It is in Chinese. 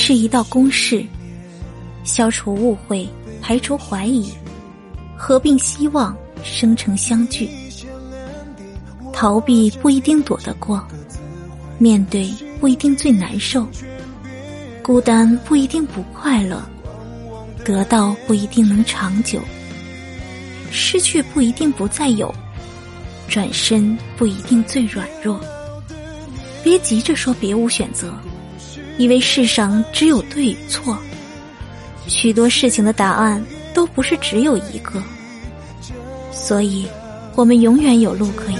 是一道公式，消除误会，排除怀疑，合并希望，生成相聚。逃避不一定躲得过，面对不一定最难受，孤单不一定不快乐，得到不一定能长久，失去不一定不再有，转身不一定最软弱。别急着说别无选择，以为世上只有对与错，许多事情的答案都不是只有一个，所以我们永远有路可以